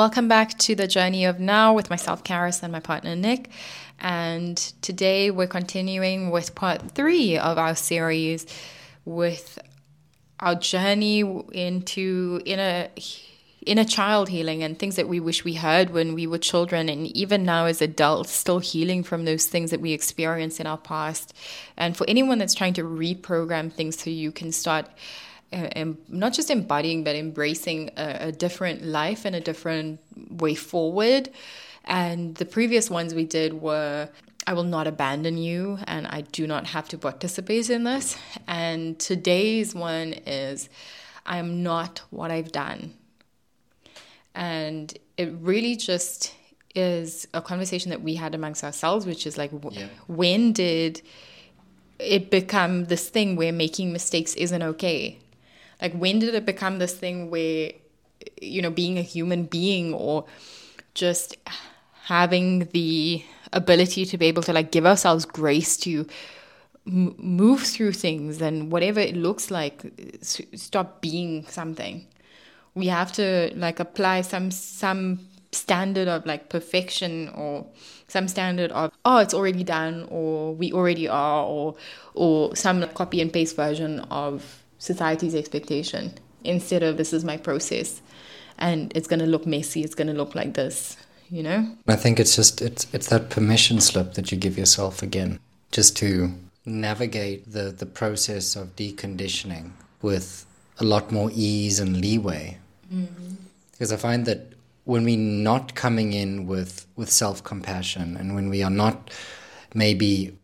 Welcome back to The Journey of Now with myself, Karis, and my partner, Nick. And today we're continuing with part 3 of our series with our journey into inner child healing and things that we wish we heard when we were children, and even now as adults still healing from those things that we experienced in our past. And for anyone that's trying to reprogram things so you can start and not just embodying but embracing a different life and a different way forward. And the previous ones we did were I will not abandon you and I do not have to participate in this. And today's one is I am not what I've done. And it really just is a conversation that we had amongst ourselves, which is like, When did it become this thing where making mistakes isn't okay? Like, when did it become this thing where, you know, being a human being or just having the ability to be able to, like, give ourselves grace to move through things and whatever it looks like, stop being something. We have to, like, apply some standard of, like, perfection or some standard of, oh, it's already done, or we already are, or some copy and paste version of society's expectation, instead of this is my process and it's going to look messy, it's going to look like this, you know? I think it's just, it's that permission slip that you give yourself again, just to navigate the process of deconditioning with a lot more ease and leeway. Mm-hmm. Because I find that when we're not coming in with self-compassion, and when we are not maybe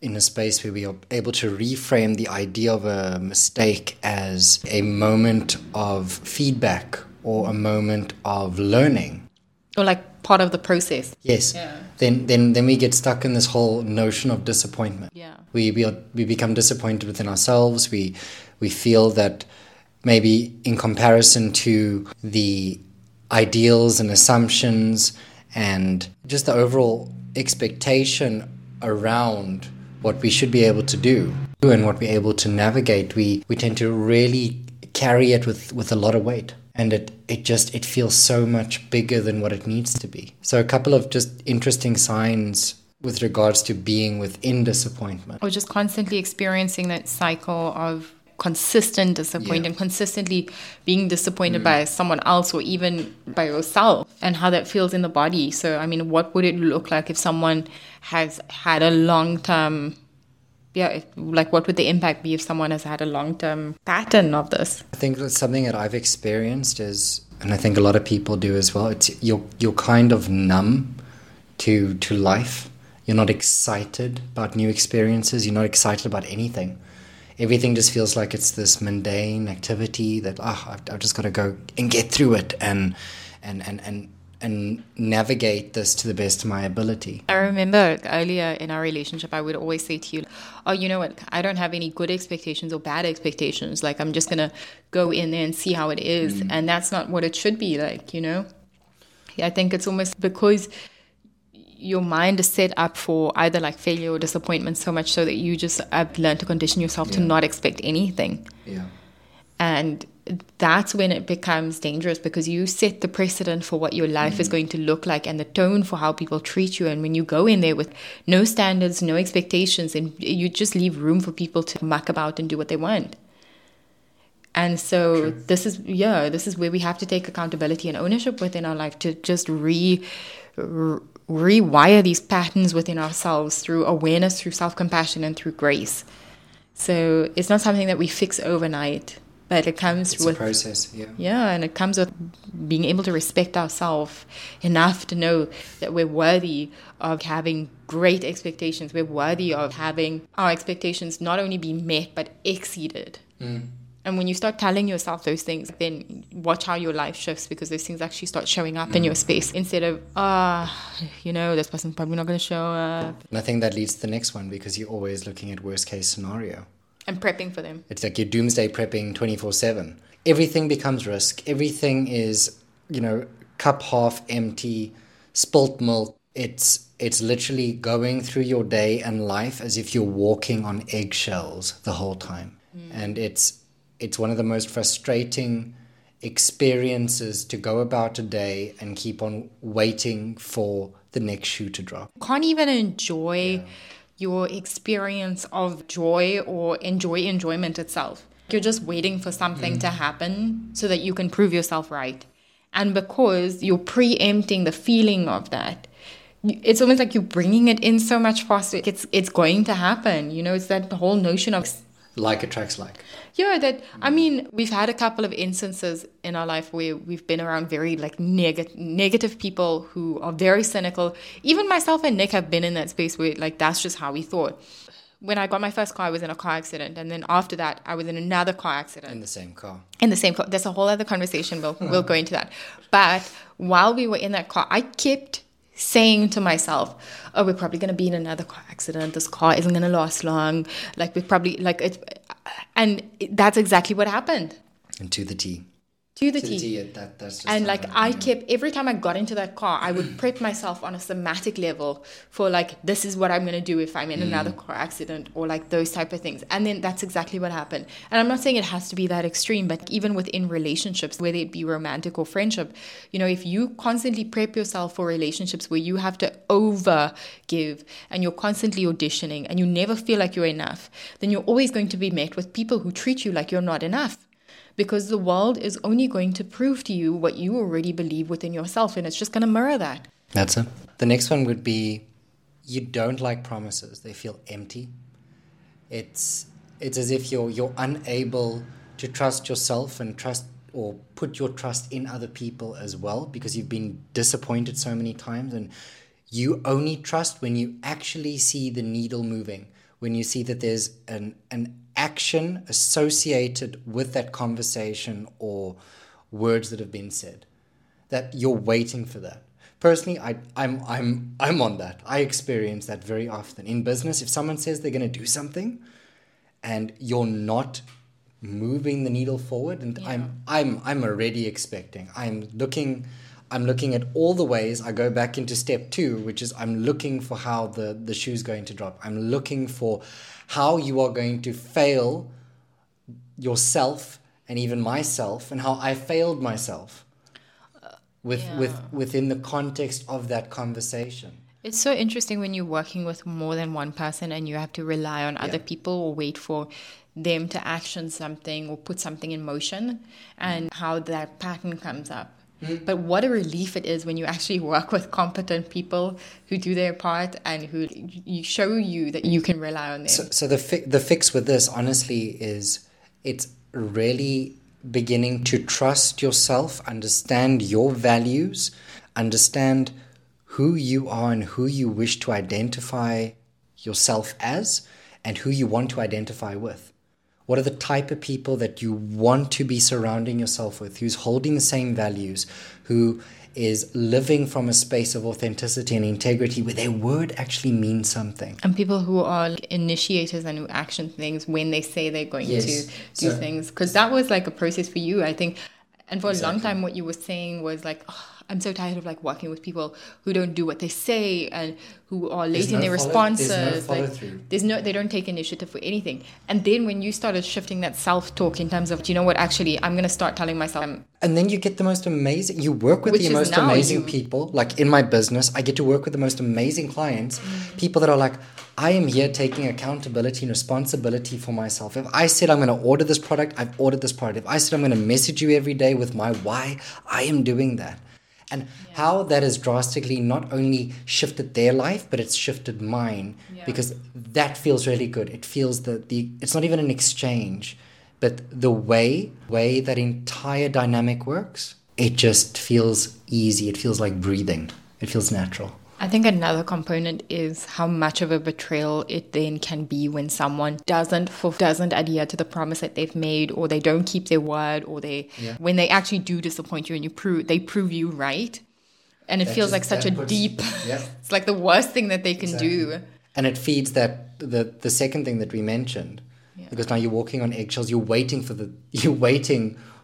in a space where we are able to reframe the idea of a mistake as a moment of feedback or a moment of learning. Or like part of the process. Yes. Yeah. Then we get stuck in this whole notion of disappointment. Yeah. We become disappointed within ourselves. We feel that maybe in comparison to the ideals and assumptions and just the overall expectation around what we should be able to do and what we're able to navigate, we tend to really carry it with a lot of weight. And it feels so much bigger than what it needs to be. So a couple of just interesting signs with regards to being within disappointment. Or just constantly experiencing that cycle of consistent disappointment, and consistently being disappointed by someone else or even by yourself, and how that feels in the body. So, I mean, what would it look like if someone has had a long-term, what would the impact be if someone has had a long-term pattern of this? I think that's something that I've experienced is, and I think a lot of people do as well, it's you're kind of numb to life. You're not excited about new experiences. You're not excited about anything. Everything just feels like it's this mundane activity that I've just got to go and get through it and navigate this to the best of my ability. I remember earlier in our relationship, I would always say to you, oh, you know what? I don't have any good expectations or bad expectations. Like, I'm just going to go in there and see how it is. Mm. And that's not what it should be like, you know? Yeah, I think it's almost because your mind is set up for either like failure or disappointment so much so that you just have learned to condition yourself to not expect anything. Yeah. And that's when it becomes dangerous, because you set the precedent for what your life is going to look like and the tone for how people treat you. And when you go in there with no standards, no expectations, and you just leave room for people to muck about and do what they want. And so this is where we have to take accountability and ownership within our life to just rewire these patterns within ourselves through awareness, through self-compassion, and through grace. So it's not something that we fix overnight, but it comes with a process. Yeah, and it comes with being able to respect ourselves enough to know that we're worthy of having great expectations. We're worthy of having our expectations not only be met but exceeded. Mm. And when you start telling yourself those things, then watch how your life shifts, because those things actually start showing up in your space instead of, this person's probably not going to show up. And I think that leads to the next one, because you're always looking at worst case scenario. And prepping for them. It's like you're doomsday prepping 24/7. Everything becomes risk. Everything is, cup half empty, spilt milk. It's literally going through your day and life as if you're walking on eggshells the whole time. Mm. And it's one of the most frustrating experiences to go about a day and keep on waiting for the next shoe to drop. You can't even enjoy your experience of joy or enjoyment itself. You're just waiting for something to happen so that you can prove yourself right. And because you're preempting the feeling of that, it's almost like you're bringing it in so much faster. It's going to happen. You know, it's that whole notion of... like attracts like. Yeah, that, I mean, we've had a couple of instances in our life where we've been around very like negative people who are very cynical. Even myself and Nick have been in that space where like that's just how we thought. When I got my first car, I was in a car accident. And then after that, I was in another car accident. In the same car. That's a whole other conversation. We'll go into that. But while we were in that car, I kept saying to myself, oh, we're probably going to be in another car accident. This car isn't going to last long. Like, we're probably, like, it. And that's exactly what happened. And to the T. To the T. That's just and, like, I kept, every time I got into that car, I would prep myself on a somatic level for, like, this is what I'm going to do if I'm in another car accident or, like, those type of things. And then that's exactly what happened. And I'm not saying it has to be that extreme, but even within relationships, whether it be romantic or friendship, you know, if you constantly prep yourself for relationships where you have to over give and you're constantly auditioning and you never feel like you're enough, then you're always going to be met with people who treat you like you're not enough. Because the world is only going to prove to you what you already believe within yourself, and it's just going to mirror that. That's it. The next one would be, you don't like promises. They feel empty. It's as if you're unable to trust yourself and trust or put your trust in other people as well, because you've been disappointed so many times, and you only trust when you actually see the needle moving, when you see that there's an action associated with that conversation or words that have been said, that you're waiting for that. Personally, I'm on that. I experience that very often. In business, if someone says they're going to do something and you're not moving the needle forward, and I'm already expecting. I'm looking at all the ways. I go back into step 2, which is I'm looking for how the shoe's going to drop. I'm looking for how you are going to fail yourself and even myself, and how I failed myself within the context of that conversation. It's so interesting when you're working with more than one person and you have to rely on other people or wait for them to action something or put something in motion, and how that pattern comes up. But what a relief it is when you actually work with competent people who do their part and who show you that you can rely on them. So the fix with this, honestly, is it's really beginning to trust yourself, understand your values, understand who you are and who you wish to identify yourself as and who you want to identify with. What are the type of people that you want to be surrounding yourself with, who's holding the same values, who is living from a space of authenticity and integrity where their word actually means something. And people who are initiators and who action things when they say they're going to do things. Because that was like a process for you, I think. And for a long time, what you were saying was like, oh, I'm so tired of like working with people who don't do what they say and who are late in their responses. There's no follow-through. Like, they don't take initiative for anything. And then when you started shifting that self-talk in terms of, do you know what, actually, I'm going to start telling myself. And then you get the most amazing, you work with the most amazing people. Like in my business, I get to work with the most amazing clients, people that are like, I am here taking accountability and responsibility for myself. If I said I'm going to order this product, I've ordered this product. If I said I'm going to message you every day with my why, I am doing that. And how that has drastically not only shifted their life, but it's shifted mine, because that feels really good. It feels that it's not even an exchange, but the way that entire dynamic works, it just feels easy. It feels like breathing. It feels natural. I think another component is how much of a betrayal it then can be when someone doesn't adhere to the promise that they've made, or they don't keep their word, or when they actually do disappoint you and they prove you right. And it feels like such a deep, it's like the worst thing that they can do. And it feeds that the second thing that we mentioned, because now you're walking on eggshells, you're waiting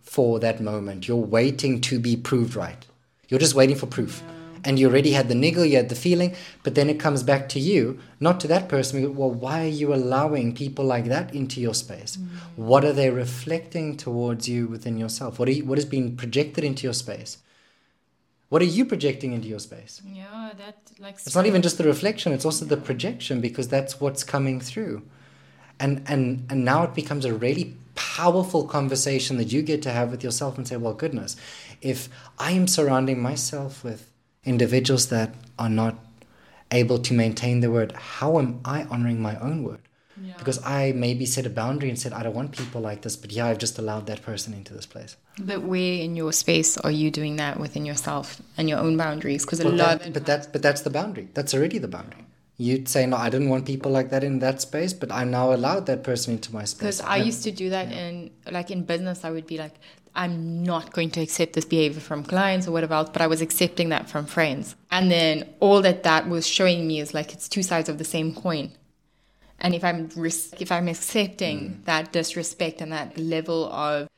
for that moment. You're waiting to be proved right. You're just waiting for proof. and you already had the niggle, you had the feeling, but then it comes back to you, not to that person. We go, well, why are you allowing people like that into your space? Mm-hmm. What are they reflecting towards you within yourself? What is being projected into your space? What are you projecting into your space? Yeah, it's not even just the reflection, it's also the projection, because that's what's coming through. And now it becomes a really powerful conversation that you get to have with yourself and say, well, goodness, if I am surrounding myself with individuals that are not able to maintain their word, how am I honoring my own word? Yeah. Because I maybe set a boundary and said, I don't want people like this, but yeah, I've just allowed that person into this place. But where in your space are you doing that within yourself and your own boundaries? Because that's the boundary. That's already the boundary. You'd say, no, I didn't want people like that in that space, but I now allowed that person into my space. Because I used to do that in business. I would be like, I'm not going to accept this behavior from clients or whatever else, but I was accepting that from friends. And then all that was showing me is like, it's two sides of the same coin. And if I'm accepting that disrespect and that level of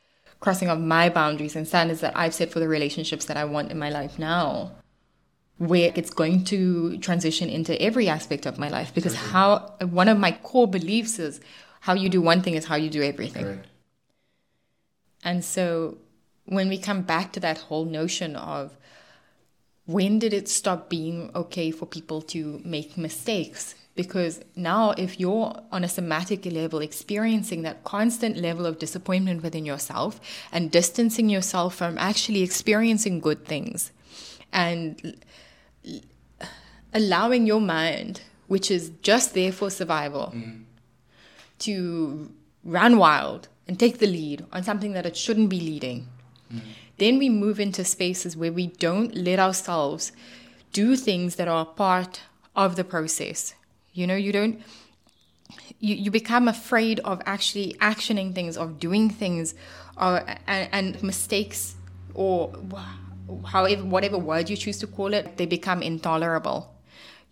crossing of my boundaries and standards that I've set for the relationships that I want in my life now, where it's going to transition into every aspect of my life, because one of my core beliefs is how you do one thing is how you do everything. Correct. And so when we come back to that whole notion of when did it stop being okay for people to make mistakes? Because now if you're on a somatic level experiencing that constant level of disappointment within yourself and distancing yourself from actually experiencing good things and allowing your mind, which is just there for survival, to run wild and take the lead on something that it shouldn't be leading, then we move into spaces where we don't let ourselves do things that are part of the process. You know, you become afraid of actually actioning things, of doing things, and mistakes, or however, whatever word you choose to call it, they become intolerable.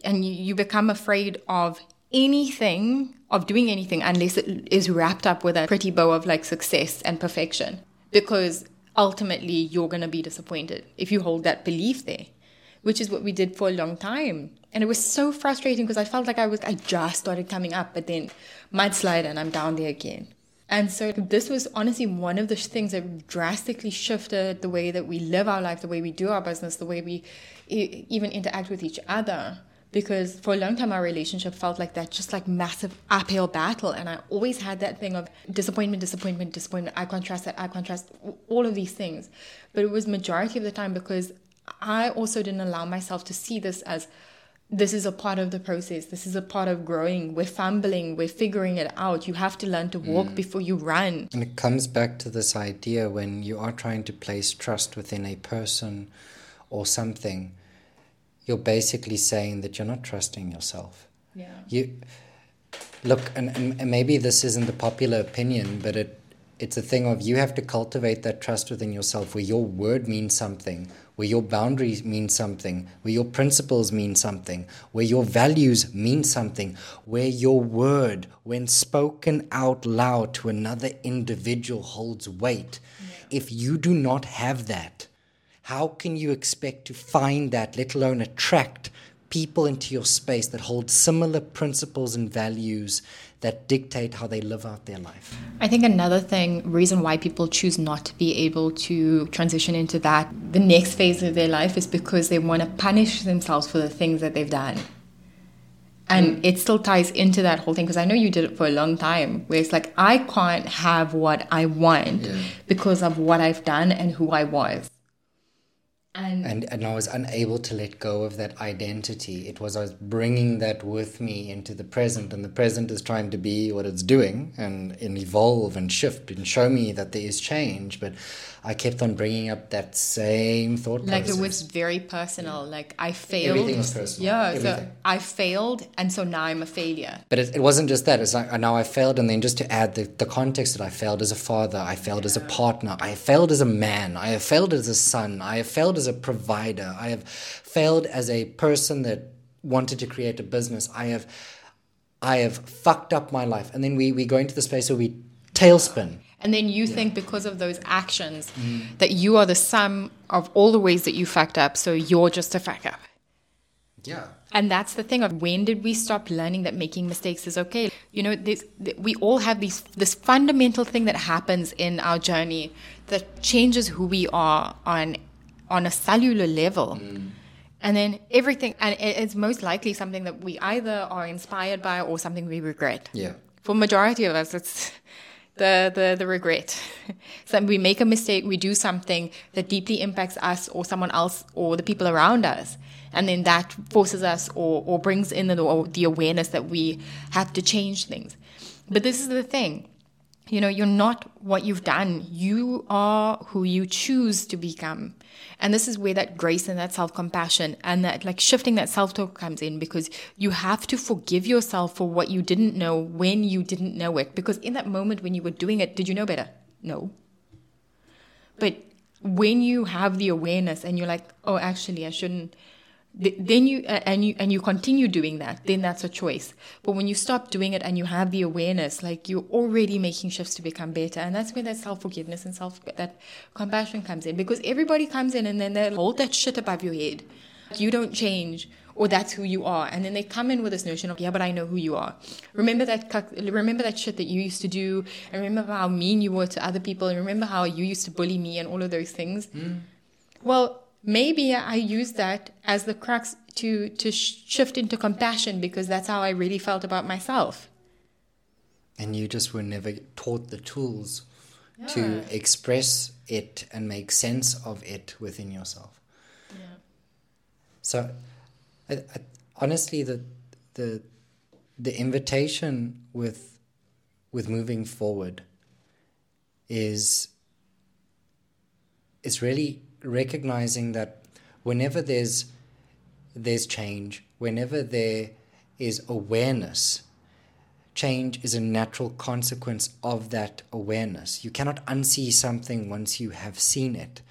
And you become afraid of anything, of doing anything, unless it is wrapped up with a pretty bow of like success and perfection. Because ultimately, you're going to be disappointed if you hold that belief there, which is what we did for a long time. And it was so frustrating because I felt like I just started coming up, but then mudslide and I'm down there again. And so this was honestly one of the things that drastically shifted the way that we live our life, the way we do our business, the way we even interact with each other. Because for a long time, our relationship felt like that just like massive uphill battle. And I always had that thing of disappointment, I contrast, all of these things. But it was majority of the time because I also didn't allow myself to see this as, this is a part of the process. This is a part of growing. We're fumbling. We're figuring it out. You have to learn to walk before you run. And it comes back to this idea when you are trying to place trust within a person or something, you're basically saying that you're not trusting yourself. Yeah. Look, and maybe this isn't the popular opinion, but it's a thing of you have to cultivate that trust within yourself where your word means something, where your boundaries mean something, where your principles mean something, where your values mean something, where your word, when spoken out loud to another individual, holds weight. Yeah. If you do not have that, how can you expect to find that, let alone attract people into your space that hold similar principles and values that dictate how they live out their life? I think another reason why people choose not to be able to transition into the next phase of their life is because they want to punish themselves for the things that they've done. And it still ties into that whole thing, because I know you did it for a long time, where it's like, I can't have what I want because of what I've done and who I was. And I was unable to let go of that identity. I was bringing that with me into the present, and the present is trying to be what it's doing and evolve and shift and show me that there is change. But I kept on bringing up that same thought process. Like it was very personal. Yeah. Like I failed. Everything was personal. Yeah, everything. So I failed, and so now I'm a failure. But it wasn't just that. It's like, now I failed, and then just to add the context that I failed as a father, I failed as a partner, I failed as a man, I have failed as a son, I have failed as a provider, I have failed as a person that wanted to create a business, I have fucked up my life. And then we go into the space where we tailspin And then you think because of those actions that you are the sum of all the ways that you fucked up, so you're just a fuck up. Yeah. And that's the thing of when did we stop learning that making mistakes is okay? You know, we all have this fundamental thing that happens in our journey that changes who we are on a cellular level. Mm. And then everything, and it's most likely something that we either are inspired by or something we regret. Yeah. For majority of us, it's the regret. So we make a mistake, we do something that deeply impacts us or someone else or the people around us. And then that forces us or brings in the awareness that we have to change things. But this is the thing. You know, you're not what you've done. You are who you choose to become. And this is where that grace and that self-compassion and that like shifting that self-talk comes in, because you have to forgive yourself for what you didn't know when you didn't know it. Because in that moment when you were doing it, did you know better? No. But when you have the awareness and you're like, oh, actually, I shouldn't. Then you continue doing that, then that's a choice. But when you stop doing it and you have the awareness, like you're already making shifts to become better. And that's where that self-forgiveness and that compassion comes in, because everybody comes in and then they hold that shit above your head. You don't change, or that's who you are. And then they come in with this notion of, yeah, but I know who you are. Remember that shit that you used to do, and remember how mean you were to other people, and remember how you used to bully me and all of those things. Mm. Well, maybe I use that as the crux to shift into compassion, because that's how I really felt about myself. And you just were never taught the tools to express it and make sense of it within yourself. Yeah. So, I, honestly, the invitation with moving forward is really recognizing that whenever there's change, whenever there is awareness, change is a natural consequence of that awareness. You cannot unsee something once you have seen it.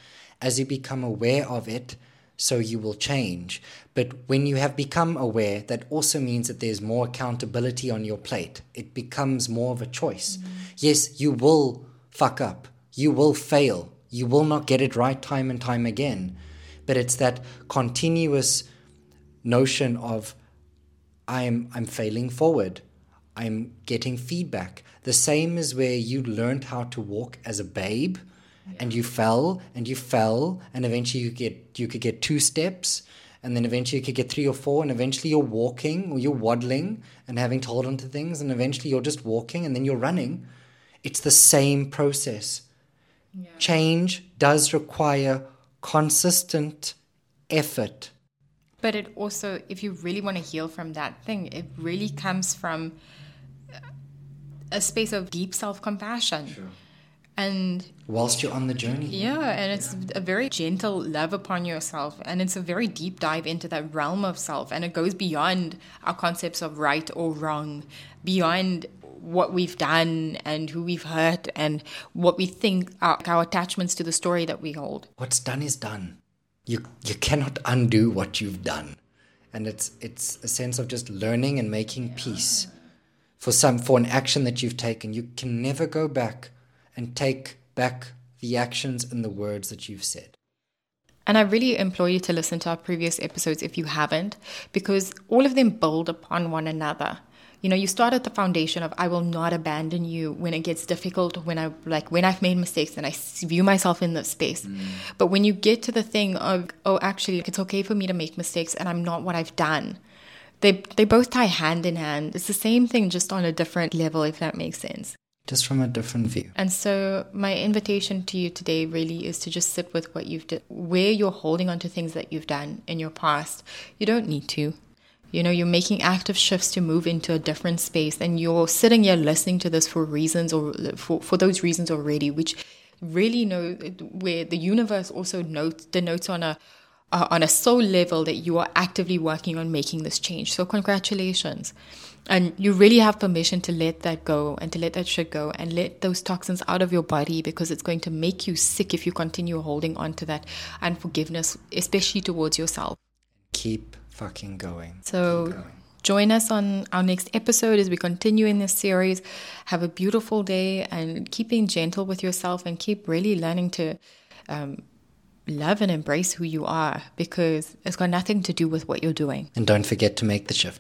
As you become aware of it, so you will change. But when you have become aware, that also means that there's more accountability on your plate. It becomes more of a choice. Mm-hmm. Yes, you will fuck up. You will fail. You will not get it right time and time again. But it's that continuous notion of I'm failing forward. I'm getting feedback. The same as where you learned how to walk as a babe and you fell and eventually you could get 2 steps, and then eventually you could get 3 or 4, and eventually you're walking or you're waddling and having to hold onto things, and eventually you're just walking and then you're running. It's the same process. Yeah. Change does require consistent effort. But it also, if you really want to heal from that thing, it really comes from a space of deep self-compassion. Sure. And whilst you're on the journey. Yeah, and it's a very gentle love upon yourself. And it's a very deep dive into that realm of self. And it goes beyond our concepts of right or wrong, beyond what we've done and who we've hurt and what we think are our attachments to the story that we hold. What's done is done. You cannot undo what you've done. And it's a sense of just learning and making peace for an action that you've taken. You can never go back and take back the actions and the words that you've said. And I really implore you to listen to our previous episodes if you haven't, because all of them build upon one another. You know, you start at the foundation of I will not abandon you when it gets difficult, when I've made mistakes and I view myself in this space. Mm. But when you get to the thing of, oh, actually, it's okay for me to make mistakes and I'm not what I've done. They both tie hand in hand. It's the same thing, just on a different level, if that makes sense. Just from a different view. And so my invitation to you today really is to just sit with what you've done, where you're holding on to things that you've done in your past. You don't need to. You know, you're making active shifts to move into a different space, and you're sitting here listening to this for reasons or for those reasons already, which really know where the universe also denotes on a soul level that you are actively working on making this change. So congratulations. And you really have permission to let that go and to let that shit go and let those toxins out of your body, because it's going to make you sick if you continue holding on to that unforgiveness, especially towards yourself. Keep fucking going. So Join us on our next episode as we continue in this series. Have a beautiful day, and keep being gentle with yourself, and keep really learning to love and embrace who you are, because it's got nothing to do with what you're doing. And don't forget to make the shift.